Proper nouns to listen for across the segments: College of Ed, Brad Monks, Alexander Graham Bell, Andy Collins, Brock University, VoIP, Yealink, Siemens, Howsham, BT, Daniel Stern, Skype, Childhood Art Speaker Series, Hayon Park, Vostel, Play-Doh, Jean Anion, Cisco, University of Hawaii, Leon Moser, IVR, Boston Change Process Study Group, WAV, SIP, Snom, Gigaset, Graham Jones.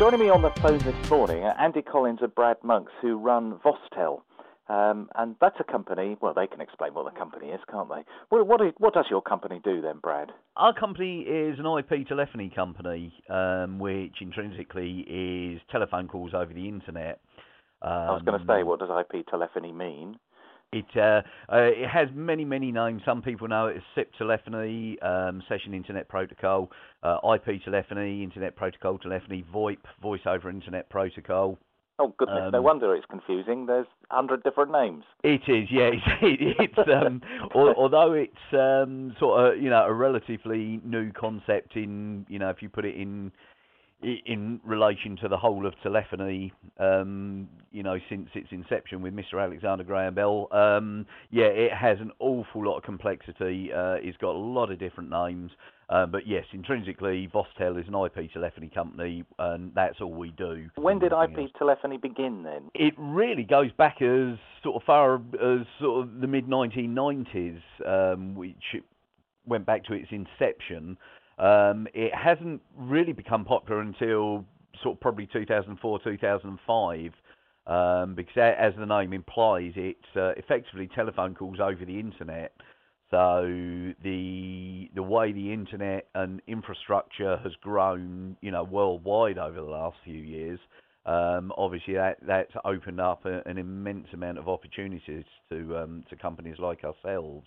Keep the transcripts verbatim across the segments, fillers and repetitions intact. Joining me on the phone this morning are Andy Collins and Brad Monks, who run Vostel. Um, and that's a company, well, they can explain what the company is, can't they? What, what, is, what does your company do then, Brad? Our company is an I P telephony company, um, which intrinsically is telephone calls over the internet. Um, I was going to say, what does I P telephony mean? It uh, uh, it has many, many names. Some people know it as S I P telephony, um, Session Internet Protocol, uh, I P telephony, Internet Protocol telephony, VoIP, Voice over Internet Protocol. Oh, goodness, um, no wonder it's confusing. There's a hundred different names. It is, yeah. It's, it's um, although it's um, sort of, you know, a relatively new concept in, you know, if you put it in... in relation to the whole of telephony, um, you know, since its inception with Mister Alexander Graham Bell, um, yeah, it has an awful lot of complexity. Uh, it's got a lot of different names. Uh, but yes, intrinsically, Vostel is an I P telephony company, and that's all we do. When did I P else. telephony begin then? It really goes back as sort of far as sort of the mid nineteen nineties, um, which went back to its inception. Um, it hasn't really become popular until sort of probably two thousand four, two thousand five, um, because as the name implies, it's uh, effectively telephone calls over the internet. So the the way the internet and infrastructure has grown, you know, worldwide over the last few years, um, obviously that, that's opened up a, an immense amount of opportunities to um, to companies like ourselves.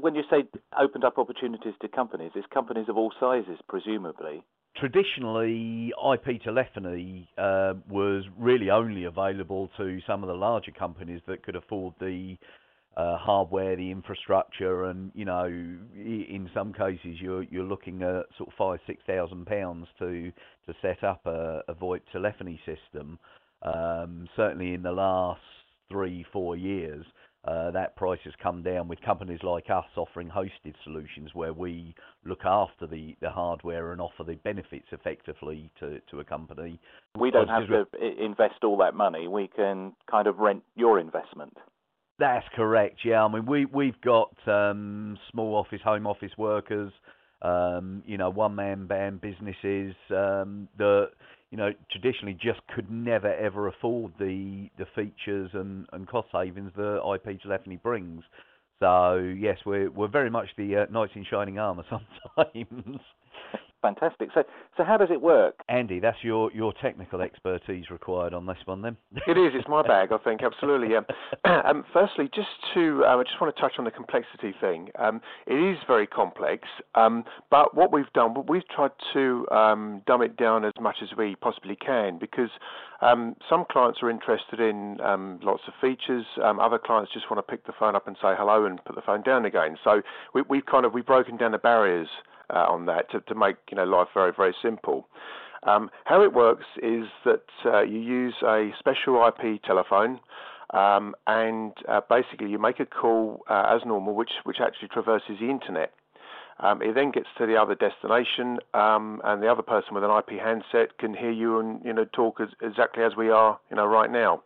When you say opened up opportunities to companies, it's companies of all sizes, presumably. Traditionally, I P telephony uh, was really only available to some of the larger companies that could afford the uh, hardware, the infrastructure, and, you know, in some cases you're you're looking at sort of five, six thousand pounds to to set up a, a VoIP telephony system. Um, certainly, in the last three, four years. Uh, that price has come down with companies like us offering hosted solutions where we look after the, the hardware and offer the benefits effectively to, to a company. We don't have to invest all that money. We can kind of rent your investment. That's correct, yeah. I mean, we, we've got um, small office, home office workers, um, you know, one-man band businesses um, that... you know, traditionally just could never, ever afford the the features and, and cost savings that I P telephony brings. So, yes, we're, we're very much the uh, knights in shining armour sometimes. Fantastic. So so how does it work? Andy, that's your, your technical expertise required on this one then. It is. It's my bag, I think, absolutely. Um, um, firstly, just to, uh, I just want to touch on the complexity thing. Um, it is very complex, um, but what we've done, we've tried to um, dumb it down as much as we possibly can, because um, some clients are interested in um, lots of features. Um, other clients just want to pick the phone up and say hello and put the phone down again. So we, we've kind of, we've broken down the barriers Uh, on that to, to make, you know, life very, very simple. Um, how it works is that uh, you use a special I P telephone um, and uh, basically you make a call uh, as normal, which, which actually traverses the internet. Um, it then gets to the other destination um, and the other person with an I P handset can hear you and, you know, talk as, exactly as we are, you know, right now.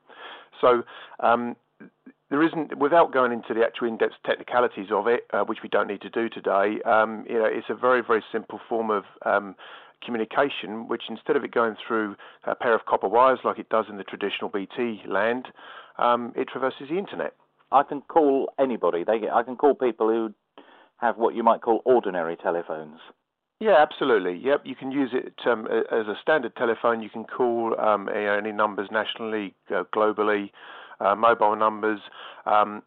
So um, there isn't, without going into the actual in-depth technicalities of it, uh, which we don't need to do today, um, you know, it's a very, very simple form of um, communication, which instead of it going through a pair of copper wires like it does in the traditional B T land, um, it traverses the internet. I can call anybody. They, I can call people who have what you might call ordinary telephones. Yeah, absolutely. Yep, you can use it um, as a standard telephone. You can call um, any numbers nationally, uh, globally. Uh, mobile numbers. Um,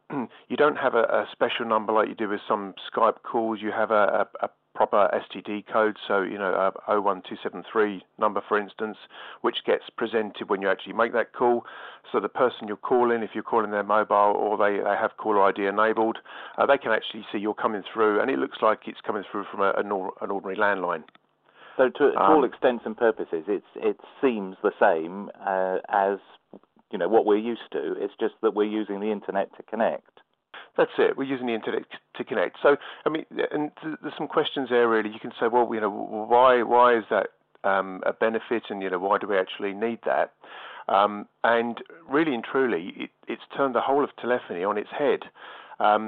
you don't have a, a special number like you do with some Skype calls. You have a, a, a proper S T D code, so, you know, a oh one two seven three number, for instance, which gets presented when you actually make that call. So the person you're calling, if you're calling their mobile or they, they have caller I D enabled, uh, they can actually see you're coming through, and it looks like it's coming through from a, a nor- an ordinary landline. So to, to um, all extents and purposes, it's, it seems the same uh, as... you know, what we're used to. It's just that we're using the internet to connect. That's it. We're using the internet to connect. So, I mean, and there's some questions there, really. You can say, well, you know, why why is that um, a benefit, and, you know, why do we actually need that? Um, and really and truly, it, it's turned the whole of telephony on its head. Um,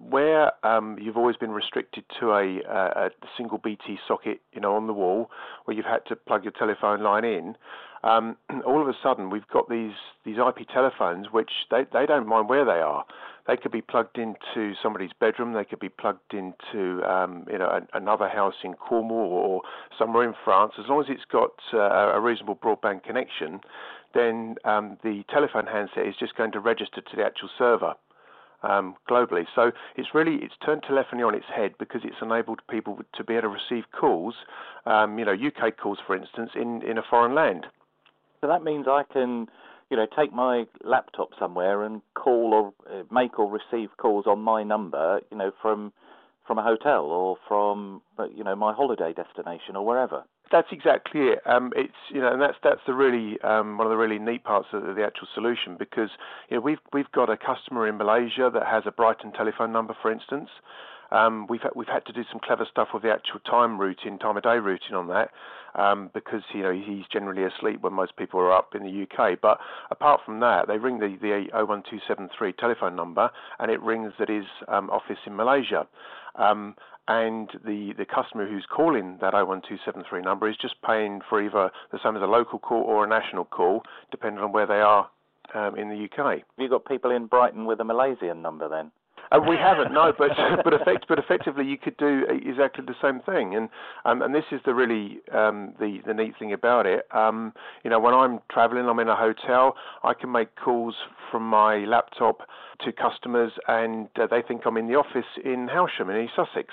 where um, you've always been restricted to a, a, a single B T socket, you know, on the wall, where you've had to plug your telephone line in, um, all of a sudden we've got these these I P telephones, which they, they don't mind where they are. They could be plugged into somebody's bedroom. They could be plugged into um, you know an, another house in Cornwall or somewhere in France. As long as it's got uh, a reasonable broadband connection, then um, the telephone handset is just going to register to the actual server. Um, globally, so it's really it's turned telephony on its head because it's enabled people to be able to receive calls, um, you know, U K calls, for instance, in in a foreign land. So that means I can, you know, take my laptop somewhere and call or uh, make or receive calls on my number, you know, from from a hotel or from you know my holiday destination or wherever. That's exactly it. Um, it's you know, and that's that's the really um, one of the really neat parts of the actual solution, because you know we've we've got a customer in Malaysia that has a Brighton telephone number, for instance. Um, we've ha- we've had to do some clever stuff with the actual time routing, time of day routing on that, um, because you know he's generally asleep when most people are up in the U K. But apart from that, they ring the the oh one two seven three telephone number, and it rings at his um, office in Malaysia. Um, and the, the customer who's calling that oh one two seven three number is just paying for either the same as a local call or a national call, depending on where they are um, in the U K. Have you got people in Brighton with a Malaysian number then? Uh, we haven't, no, but but, effect, but effectively you could do exactly the same thing, and um, and this is the really um, the the neat thing about it. Um, you know, when I'm travelling, I'm in a hotel. I can make calls from my laptop to customers, and uh, they think I'm in the office in Howsham in East Sussex.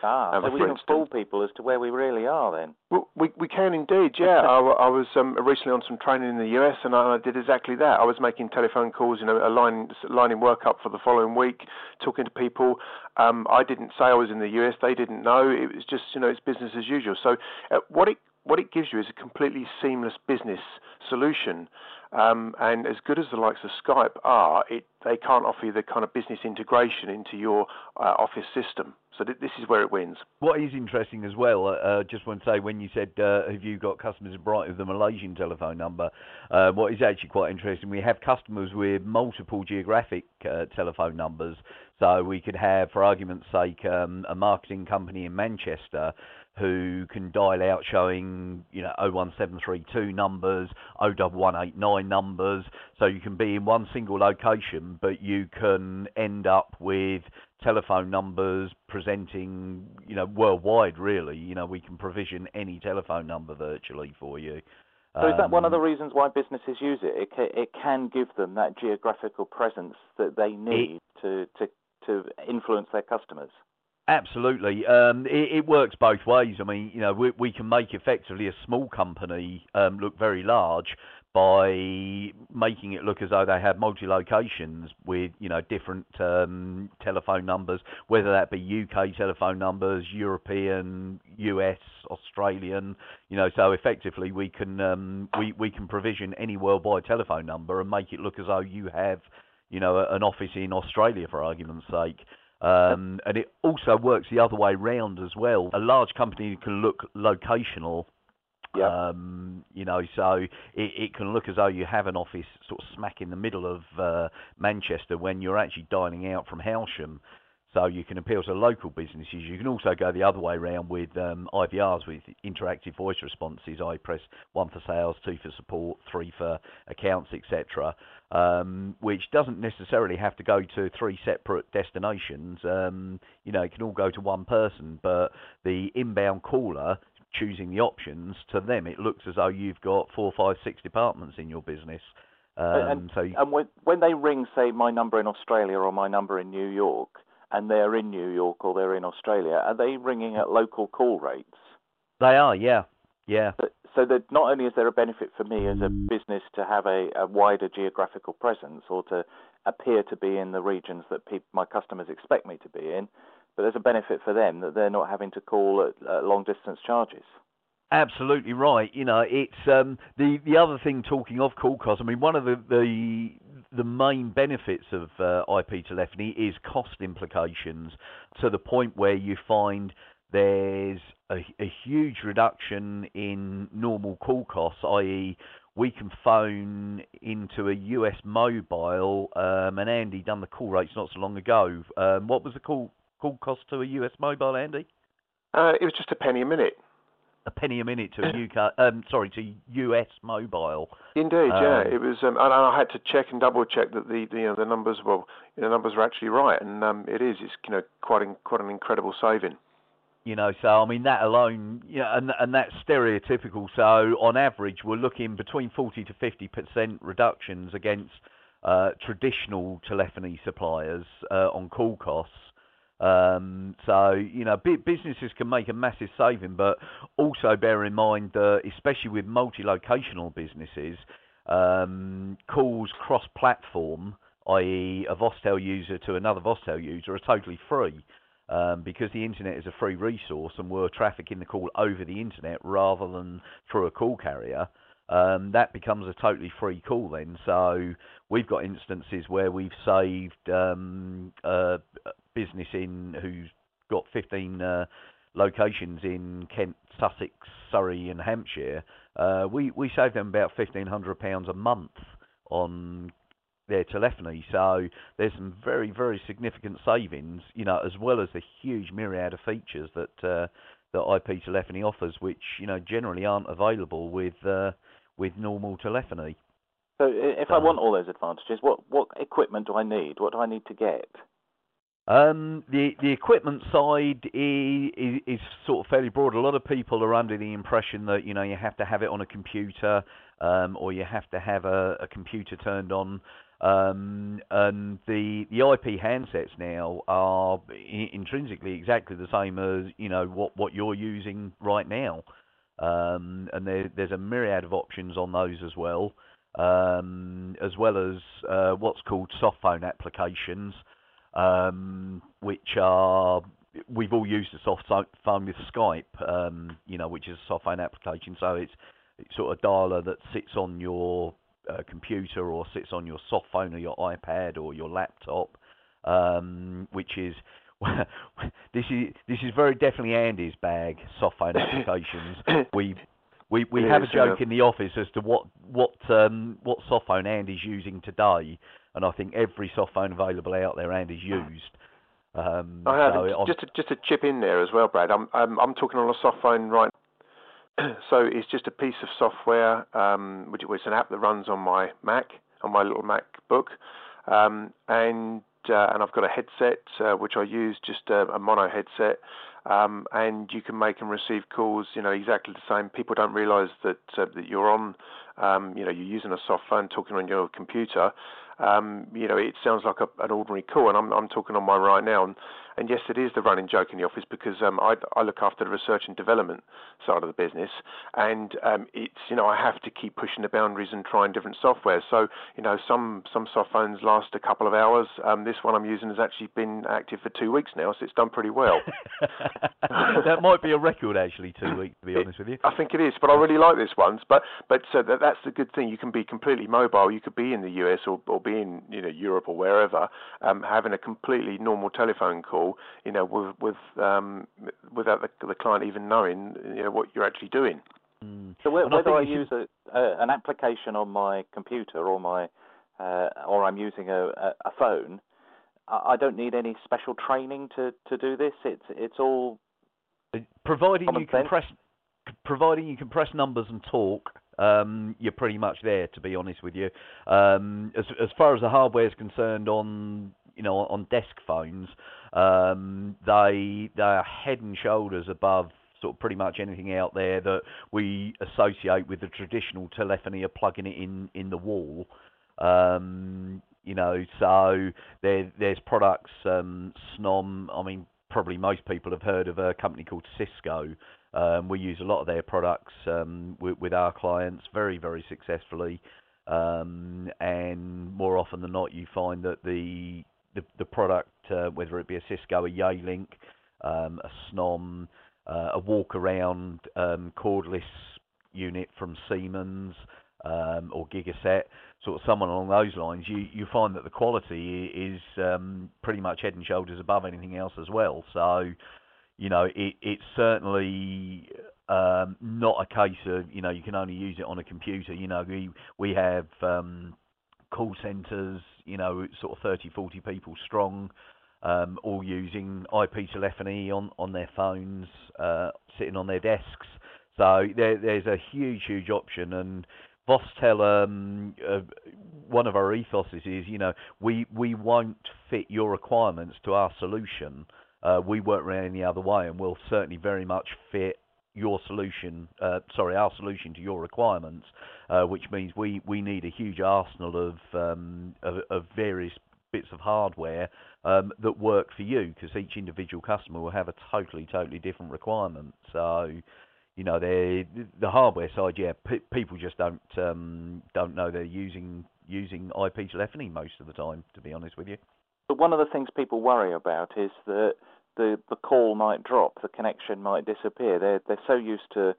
Ah, um, so we can fool people as to where we really are then. Well, we we can indeed, yeah. I, I was um, recently on some training in the U S, and I did exactly that. I was making telephone calls, you know, a line, lining work up for the following week, talking to people. Um, I didn't say I was in the U S. They didn't know. It was just, you know, it's business as usual. So uh, what it what it gives you is a completely seamless business solution. Um, and as good as the likes of Skype are, it, they can't offer you the kind of business integration into your uh, office system. So th- this is where it wins. What is interesting as well, uh, just want to say, when you said, uh, have you got customers in Brighton with a Malaysian telephone number, uh, what is actually quite interesting, we have customers with multiple geographic uh, telephone numbers. So we could have, for argument's sake, um, a marketing company in Manchester who can dial out showing, you know, oh one seven three two numbers, oh one one eight nine numbers. So you can be in one single location, but you can end up with telephone numbers presenting, you know, worldwide, really. You know, we can provision any telephone number virtually for you. So is that one of the reasons why businesses use it? It can, it can give them that geographical presence that they need it, to, to to influence their customers. Absolutely. Um, it, it works both ways. I mean, you know, we, we can make effectively a small company um, look very large by making it look as though they have multi-locations with, you know, different um, telephone numbers, whether that be U K telephone numbers, European, U S, Australian, you know, so effectively we can um, we, we can provision any worldwide telephone number and make it look as though you have, you know, an office in Australia, for argument's sake. Um, and it also works the other way round as well. A large company can look locational. Yep. Um, you know, so it, it can look as though you have an office sort of smack in the middle of uh, Manchester when you're actually dialing out from Howsham. So you can appeal to local businesses. You can also go the other way around with um, I V Rs, with interactive voice responses. I press one for sales, two for support, three for accounts, et cetera, um, which doesn't necessarily have to go to three separate destinations. Um, you know, it can all go to one person, but the inbound caller choosing the options, to them it looks as though you've got four, five, six departments in your business. Um, and so you... and when, when they ring, say, my number in Australia or my number in New York, and they're in New York or they're in Australia, are they ringing at local call rates? They are, yeah. Yeah. So, so that not only is there a benefit for me as a business to have a, a wider geographical presence or to appear to be in the regions that pe- my customers expect me to be in, but there's a benefit for them that they're not having to call at uh, long-distance charges. Absolutely right. You know, it's um, the the other thing. Talking of call costs, I mean, one of the the, the main benefits of uh, I P telephony is cost implications, to the point where you find there's a, a huge reduction in normal call costs, that is, we can phone into a U S mobile, um, and Andy done the call rates not so long ago. Um, what was the call call cost to a U S mobile, Andy? Uh, it was just a penny a minute. A penny a minute to a U K, um, sorry, to U S mobile. Indeed, um, yeah, it was, um, and I had to check and double check that the the, you know, the numbers were the numbers were actually right, and um, it is, it's you know quite in, quite an incredible saving. You know, so I mean that alone, yeah, you know, and and that's stereotypical. So on average, we're looking between forty to fifty percent reductions against uh, traditional telephony suppliers uh, on call costs. Um, so you know, b- businesses can make a massive saving, but also bear in mind that, especially with multi-locational businesses, um, calls cross-platform, that is, a Vostel user to another Vostel user, are totally free. Um, because the internet is a free resource and we're trafficking the call over the internet rather than through a call carrier, um, that becomes a totally free call then. So we've got instances where we've saved um, a business in who's got fifteen uh, locations in Kent, Sussex, Surrey and Hampshire. Uh, we, we saved them about fifteen hundred pounds a month on their telephony, so there's some very, very significant savings, you know, as well as the huge myriad of features that uh, that I P telephony offers, which you know generally aren't available with uh, with normal telephony. So, if um, I want all those advantages, what what equipment do I need? What do I need to get? Um, the the equipment side is, is sort of fairly broad. A lot of people are under the impression that you know you have to have it on a computer, um, or you have to have a, a computer turned on. Um, and the the I P handsets now are I- intrinsically exactly the same as you know what, what you're using right now, um, and there, there's a myriad of options on those as well, um, as well as uh, what's called soft phone applications, um, which are we've all used a soft phone with Skype, um, you know, which is a soft phone application. So it's, it's sort of a dialer that sits on your a computer or sits on your soft phone or your iPad or your laptop, um, which is this is this is very definitely Andy's bag. Soft phone applications. we we we yeah, have a joke yeah. in the office as to what what um, what soft phone Andy's using today, and I think every soft phone available out there Andy's used. Um, I have so just to, just to chip in there as well, Brad. I'm I'm, I'm talking on a soft phone right. So it's just a piece of software, um, which is an app that runs on my Mac, on my little MacBook, um, and uh, and I've got a headset uh, which I use, just a, a mono headset, um, and you can make and receive calls, you know, exactly the same. People don't realise that uh, that you're on, um, you know, you're using a soft phone talking on your computer. Um, you know, it sounds like a, an ordinary call, and I'm I'm talking on mine right now. And, and yes, it is the running joke in the office because um, I, I look after the research and development side of the business, and um, it's you know I have to keep pushing the boundaries and trying different software. So you know, some some soft phones last a couple of hours. Um, this one I'm using has actually been active for two weeks now, so it's done pretty well. That might be a record actually, two weeks to be it, honest with you. I think it is, but I really like this one. But but so that, that's the good thing. You can be completely mobile. You could be in the U S or, or in you know Europe or wherever, um, having a completely normal telephone call, you know, with, with um, without the, the client even knowing you know what you're actually doing. Mm. So where, whether I, I use a, uh, an application on my computer or my uh, or I'm using a, a phone, I don't need any special training to, to do this. It's it's all providing you can press providing you can press numbers and talk. Um, you're pretty much there, to be honest with you. Um, as, as far as the hardware is concerned, on you know on desk phones, um, they they are head and shoulders above sort of pretty much anything out there that we associate with the traditional telephony of plugging it in in the wall. Um, you know, so there there's products um, Snom. I mean, probably most people have heard of a company called Cisco. Um, we use a lot of their products um, with, with our clients very, very successfully, um, and more often than not, you find that the the, the product, uh, whether it be a Cisco, a Yealink, um, a Snom, uh, a walk-around um, cordless unit from Siemens um, or Gigaset, sort of someone along those lines, you, you find that the quality is um, pretty much head and shoulders above anything else as well. So. you know, it, it's certainly um, not a case of, you know, you can only use it on a computer. You know, we, we have um, call centres, you know, sort of thirty, forty people strong, um, all using I P telephony on, on their phones, uh, sitting on their desks. So there, there's a huge, huge option. And Vostel, um, uh, one of our ethoses is, you know, we, we won't fit your requirements to our solution. Uh, we work around any other way, and we'll certainly very much fit your solution, uh, sorry, our solution to your requirements, uh, which means we, we need a huge arsenal of, um, of, of various bits of hardware um, that work for you, because each individual customer will have a totally, totally different requirement. So, you know, the hardware side, yeah, p people just don't um, don't know they're using using I P telephony most of the time, to be honest with you. But one of the things people worry about is that the the call might drop, the connection might disappear. They're they're so used to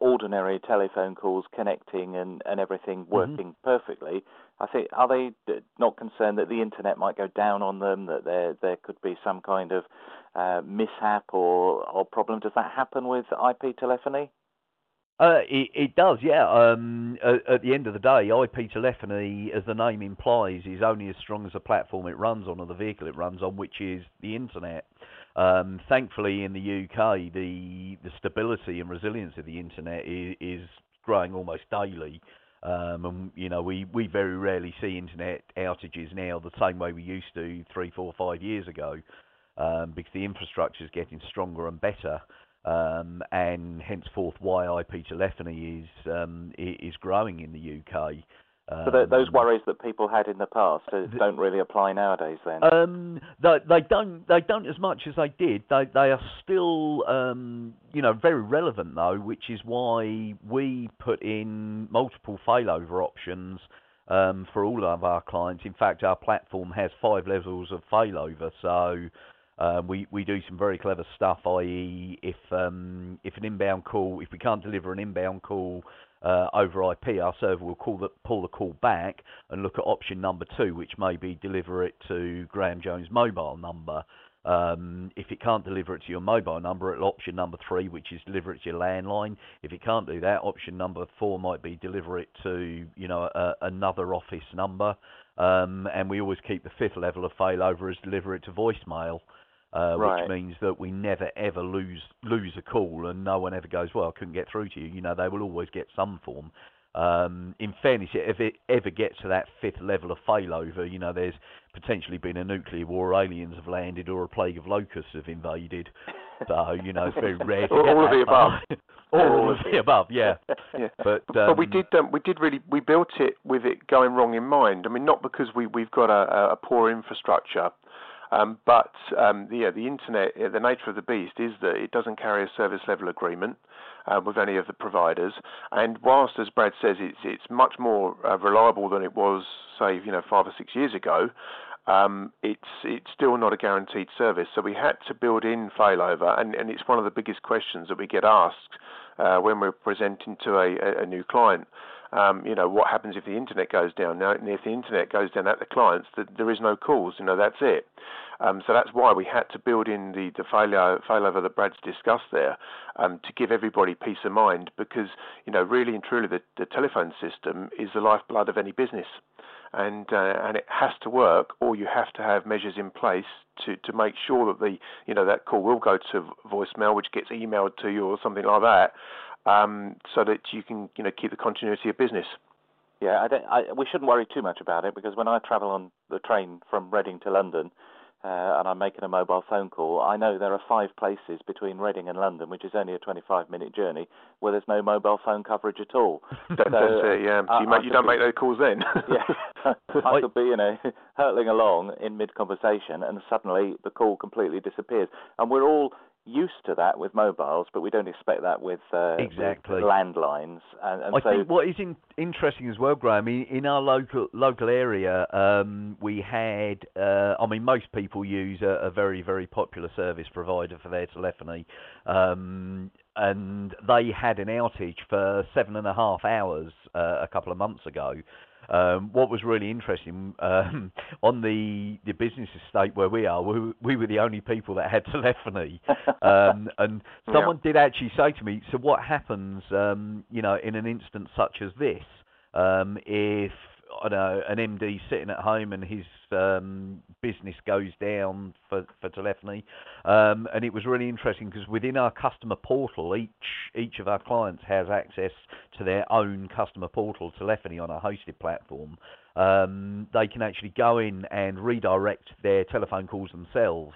ordinary telephone calls connecting and and everything working mm-hmm. perfectly. I think, are they not concerned that the internet might go down on them, that there there could be some kind of uh, mishap or, or problem? Does that happen with I P telephony? Uh, it, it does, yeah. Um, at, at the end of the day, I P telephony, as the name implies, is only as strong as the platform it runs on or the vehicle it runs on, which is the internet. Um, thankfully, in the U K, the, the stability and resilience of the internet is, is growing almost daily. Um, and, you know, we, we very rarely see internet outages now the same way we used to three, four, five years ago, um, because the infrastructure is getting stronger and better, um, and henceforth why I P telephony is um, is growing in the U K. Um, so those worries that people had in the past don't really apply nowadays, then? Um, they, they don't. They don't as much as they did. They they are still, um, you know, very relevant though, which is why we put in multiple failover options um, for all of our clients. In fact, our platform has five levels of failover, so. Uh, we, we do some very clever stuff, that is if um, if an inbound call, if we can't deliver an inbound call uh, over I P, our server will call the, pull the call back and look at option number two, which may be deliver it to Graham Jones' mobile number. Um, if it can't deliver it to your mobile number, it'll option number three, which is deliver it to your landline. If it can't do that, option number four might be deliver it to, you know, a, another office number. Um, and we always keep the fifth level of failover as deliver it to voicemail. Uh, right. Which means that we never ever lose lose a call, and no one ever goes, well, I couldn't get through to you. You know, they will always get some form. Um, in fairness, if it ever gets to that fifth level of failover, you know, there's potentially been a nuclear war, aliens have landed, or a plague of locusts have invaded. So, you know, it's very rare. To all all of the above. all, all of the above, yeah. yeah. But, um, but we did um, we did really, we built it with it going wrong in mind. I mean, not because we, we've got a, a poor infrastructure. Um, but um, yeah, the internet, the nature of the beast is that it doesn't carry a service level agreement uh, with any of the providers. And whilst, as Brad says, it's it's much more uh, reliable than it was, say, you know, five or six years ago, um, it's it's still not a guaranteed service. So we had to build in failover, and, and it's one of the biggest questions that we get asked uh, when we're presenting to a, a new client. Um, you know, what happens if the internet goes down? Now, if the internet goes down at the clients, the, there is no calls. You know, that's it. Um, so that's why we had to build in the, the failure, failover that Brad's discussed there um, to give everybody peace of mind, because, you know, really and truly the, the telephone system is the lifeblood of any business. And, uh, and it has to work, or you have to have measures in place to, to make sure that the, you know, that call will go to voicemail, which gets emailed to you or something like that. Um, so that you can, you know, keep the continuity of business. Yeah, I don't, I, we shouldn't worry too much about it, because when I travel on the train from Reading to London uh, and I'm making a mobile phone call, I know there are five places between Reading and London, which is only a twenty-five minute journey, where there's no mobile phone coverage at all. So, that's it, yeah. So you I, make, I you don't be, make those calls then. Yeah, I could be, you know, hurtling along in mid-conversation and suddenly the call completely disappears. And we're all used to that with mobiles, but we don't expect that with, uh, exactly. with landlines. And, and I so think what is in interesting as well, Graham, in, in our local local area, um, we had, uh, I mean, most people use a, a very, very popular service provider for their telephony, um, and they had an outage for seven and a half hours uh, a couple of months ago. Um, what was really interesting, um, on the, the business estate where we are, we, we were the only people that had telephony. Um, and someone yeah. did actually say to me, so what happens, um, you know, in an instance such as this, um, if I don't know, an M D sitting at home and his um, business goes down for, for telephony. Um, and it was really interesting because within our customer portal, each each of our clients has access to their own customer portal telephony on a hosted platform. Um, they can actually go in and redirect their telephone calls themselves.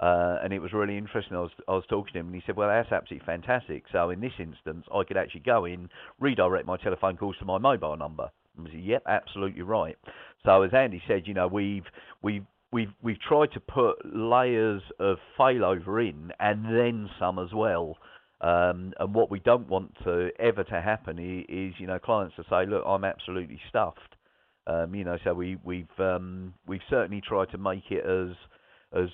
Uh, and it was really interesting. I was, I was talking to him and he said, well, that's absolutely fantastic. So in this instance, I could actually go in, redirect my telephone calls to my mobile number. Yep, absolutely right. So as Andy said, you know, we've we've we've we've tried to put layers of failover in, and then some as well. Um, and what we don't want to ever to happen is, you know, clients to say, look, I'm absolutely stuffed. Um, you know, so we we've um, we've certainly tried to make it as as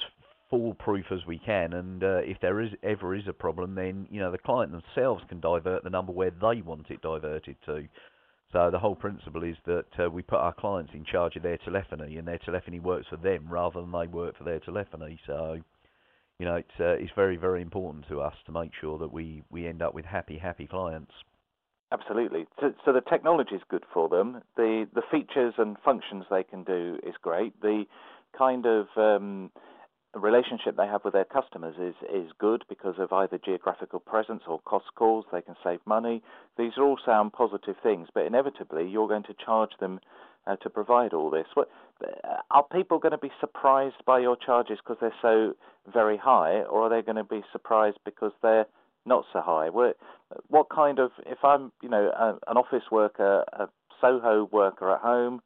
foolproof as we can. And uh, if there is ever is a problem, then you know the client themselves can divert the number where they want it diverted to. So the whole principle is that uh, we put our clients in charge of their telephony, and their telephony works for them rather than they work for their telephony. So, you know, it's uh, it's very, very important to us to make sure that we, we end up with happy, happy clients. Absolutely. So, so the technology is good for them. The the features and functions they can do is great. The kind of um, relationship they have with their customers is, is good because of either geographical presence or cost calls. They can save money. These all sound positive things, but inevitably you're going to charge them uh, to provide all this. What, are people going to be surprised by your charges because they're so very high, or are they going to be surprised because they're not so high? What, what kind of, if I'm, you know, a, an office worker, a Soho worker at home,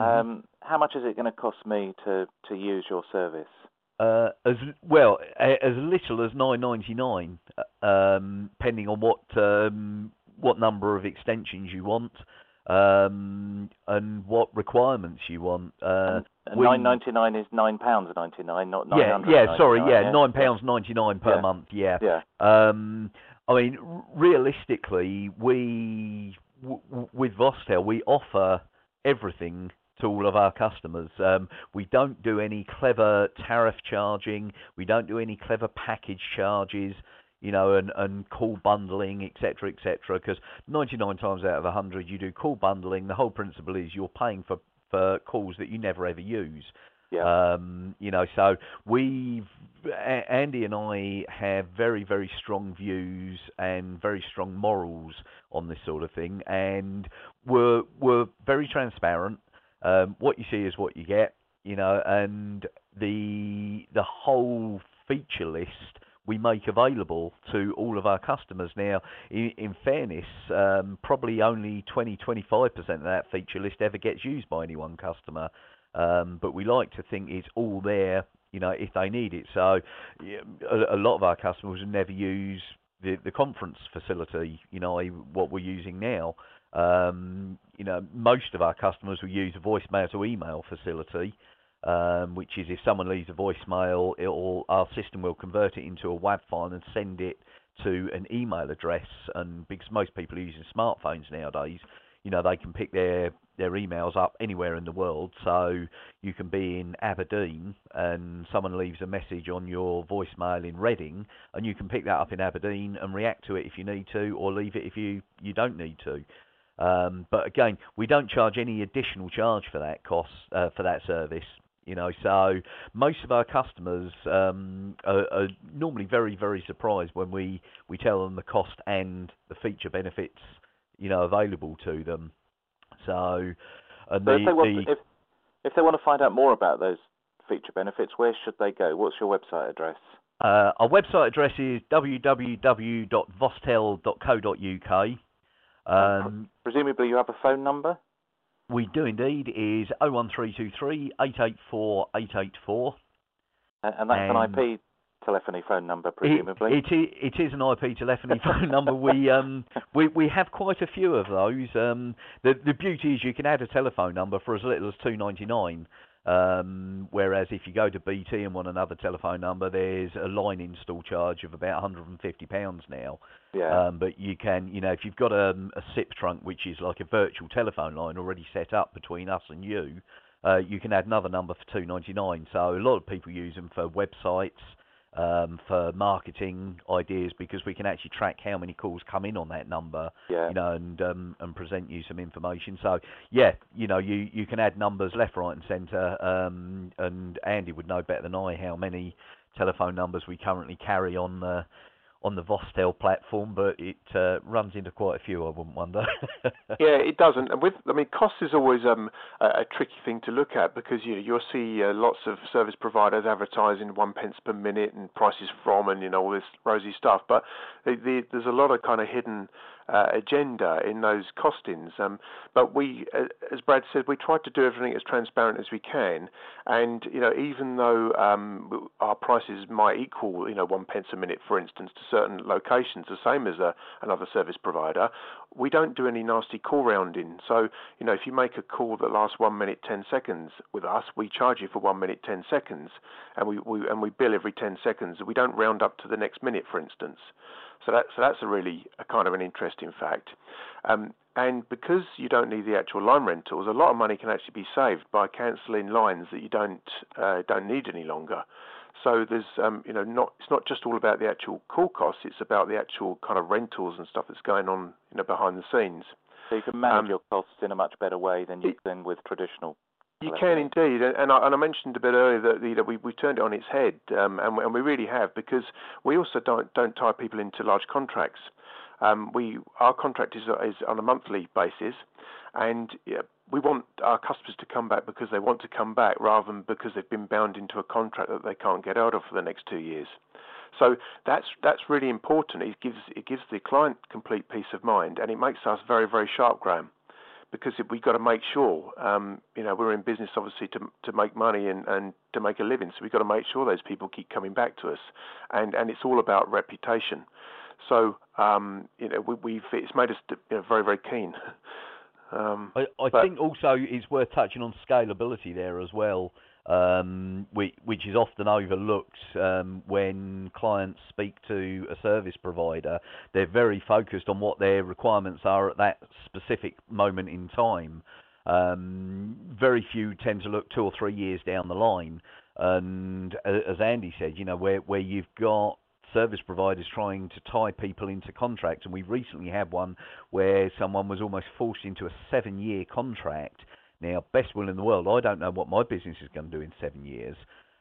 mm-hmm. um, how much is it going to cost me to, to use your service? Uh, as well as little as nine ninety-nine, um, depending on what um, what number of extensions you want um, and what requirements you want. Uh, and, and nine ninety-nine is nine pounds ninety-nine, not nine ninety-nine. Yeah, yeah, sorry, yeah, yeah. nine pounds ninety-nine per yeah. month. Yeah. Yeah. Um, I mean, realistically, we w with Vostel we offer everything to all of our customers. Um, we don't do any clever tariff charging. We don't do any clever package charges, you know, and, and call bundling, et cetera, et cetera, because ninety-nine times out of one hundred, you do call bundling. The whole principle is you're paying for, for calls that you never, ever use. Yeah. Um, you know, so we've, Andy and I have very, very strong views and very strong morals on this sort of thing. And we're, we're very transparent. Um, what you see is what you get, you know, and the the whole feature list we make available to all of our customers. Now, in, in fairness, um, probably only twenty, twenty-five percent of that feature list ever gets used by any one customer, um, but we like to think it's all there, you know, if they need it. So a, a lot of our customers never use the, the conference facility, you know, what we're using now. Um, you know, most of our customers will use a voicemail to email facility, um, which is if someone leaves a voicemail, it'll, our system will convert it into a W A V file and send it to an email address. And because most people are using smartphones nowadays, you know, they can pick their, their emails up anywhere in the world. So you can be in Aberdeen and someone leaves a message on your voicemail in Reading, and you can pick that up in Aberdeen and react to it if you need to, or leave it if you, you don't need to. Um, but again, we don't charge any additional charge for that cost, uh, for that service, you know, so most of our customers um, are, are normally very, very surprised when we, we tell them the cost and the feature benefits, you know, available to them. So, and the, if, they want, the, if, if they want to find out more about those feature benefits, where should they go? What's your website address? Uh, our website address is w w w dot vostel dot co dot u k. Um, Presumably you have a phone number? We do indeed. It is oh one three two three, eight eight four, eight eight four. And, and that's and an I P telephony phone number, presumably? It, it, it is an I P telephony phone number. We, um, we we have quite a few of those. Um, the, the beauty is you can add a telephone number for as little as two ninety-nine. Um, whereas if you go to B T and want another telephone number, there's a line install charge of about one hundred and fifty pounds now. Yeah. Um, but you can, you know, if you've got a, a S I P trunk, which is like a virtual telephone line already set up between us and you, uh, you can add another number for two ninety-nine. So a lot of people use them for websites, um, for marketing ideas, because we can actually track how many calls come in on that number, yeah. you know, and um, and present you some information. So yeah, you know, you, you can add numbers left, right, and centre. Um, and Andy would know better than I how many telephone numbers we currently carry on the on the Vostel platform, but it uh, runs into quite a few, I wouldn't wonder. Yeah, it doesn't. And with, I mean, cost is always um, a, a tricky thing to look at, because you know, you'll see uh, lots of service providers advertising one pence per minute and prices from, and you know, all this rosy stuff. But the, the, there's a lot of kind of hidden uh, agenda in those costings. Um, but we, uh, as Brad said, we try to do everything as transparent as we can. And you know, even though um, our prices might equal, you know, one pence a minute, for instance, to certain locations, the same as a, another service provider, we don't do any nasty call rounding. So, you know, if you make a call that lasts one minute, ten seconds with us, we charge you for one minute, ten seconds, and we, we and we bill every ten seconds. We don't round up to the next minute, for instance. So, that, so that's a really a kind of an interesting fact. Um, and because you don't need the actual line rentals, a lot of money can actually be saved by cancelling lines that you don't uh, don't need any longer. So there's, um, you know, not it's not just all about the actual call costs. It's about the actual kind of rentals and stuff that's going on, you know, behind the scenes. So you can manage um, your costs in a much better way than you it, can with traditional. You can indeed, and I, and I mentioned a bit earlier that you know, we we turned it on its head, um, and, and we really have, because we also don't don't tie people into large contracts. Um, we our contract is is on a monthly basis, and. Yeah, we want our customers to come back because they want to come back, rather than because they've been bound into a contract that they can't get out of for the next two years. So that's that's really important. It gives it gives the client complete peace of mind, and it makes us very, very sharp, Graham, because we've got to make sure, um, you know, we're in business obviously to to make money and, and to make a living. So we've got to make sure those people keep coming back to us, and and it's all about reputation. So um, you know, we, we've it's made us you know, very, very keen. Um, I, I but, think also it's worth touching on scalability there as well, um, which, which is often overlooked um, when clients speak to a service provider. They're very focused on what their requirements are at that specific moment in time. Um, very few tend to look two or three years down the line. And as Andy said, you know, where, where you've got service providers trying to tie people into contracts, and we recently had one where someone was almost forced into a seven-year contract. Now, best will in the world, I don't know what my business is going to do in seven years,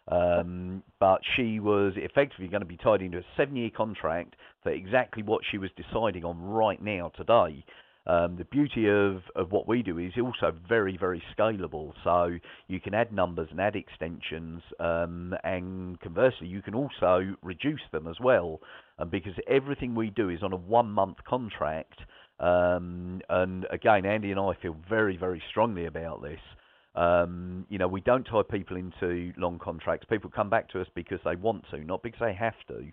um, but she was effectively going to be tied into a seven-year contract for exactly what she was deciding on right now, today. Um, the beauty of, of what we do is also very, very scalable. So you can add numbers and add extensions, um, and conversely, you can also reduce them as well. And because everything we do is on a one-month contract, um, and again, Andy and I feel very, very strongly about this. Um, you know, we don't tie people into long contracts. People come back to us because they want to, not because they have to.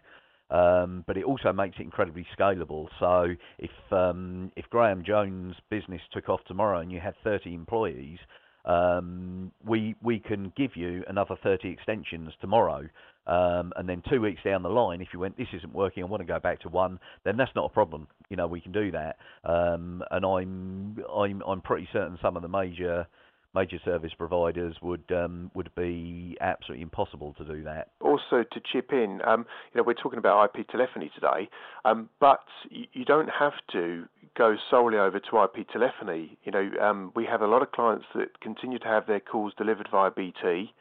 Um, but it also makes it incredibly scalable. So if um, if Graham Jones' business took off tomorrow and you had thirty employees, um, we we can give you another thirty extensions tomorrow. Um, and then two weeks down the line, if you went, this isn't working, I want to go back to one, then that's not a problem. You know, we can do that. Um, and I'm I'm I'm pretty certain some of the major major service providers would um, would be absolutely impossible to do that. Also, to chip in, um, you know, we're talking about I P telephony today, um, but you don't have to go solely over to I P telephony. You know, um, we have a lot of clients that continue to have their calls delivered via B T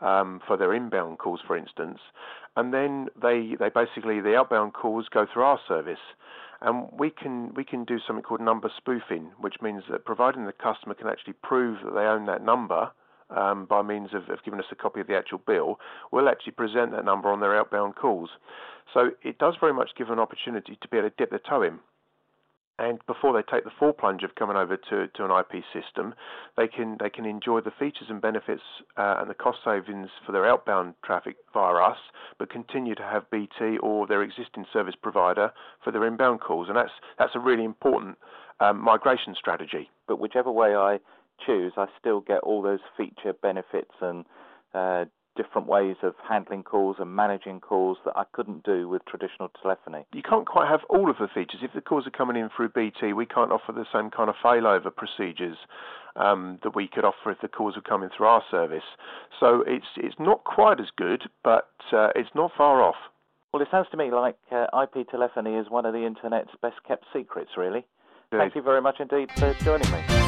um, for their inbound calls, for instance, and then they they basically the outbound calls go through our service. And we can we can do something called number spoofing, which means that providing the customer can actually prove that they own that number um, by means of, of giving us a copy of the actual bill, we'll actually present that number on their outbound calls. So it does very much give an opportunity to be able to dip their toe in. And before they take the full plunge of coming over to, to an I P system, they can they can enjoy the features and benefits uh, and the cost savings for their outbound traffic via us, but continue to have B T or their existing service provider for their inbound calls. And that's that's a really important um, migration strategy. But whichever way I choose, I still get all those feature benefits and uh, different ways of handling calls and managing calls that I couldn't do with traditional telephony. You can't quite have all of the features. If the calls are coming in through B T, we can't offer the same kind of failover procedures um, that we could offer if the calls are coming through our service. So it's it's not quite as good, but uh, it's not far off. Well, it sounds to me like uh, I P telephony is one of the internet's best kept secrets, really. Good. Thank you very much indeed for joining me.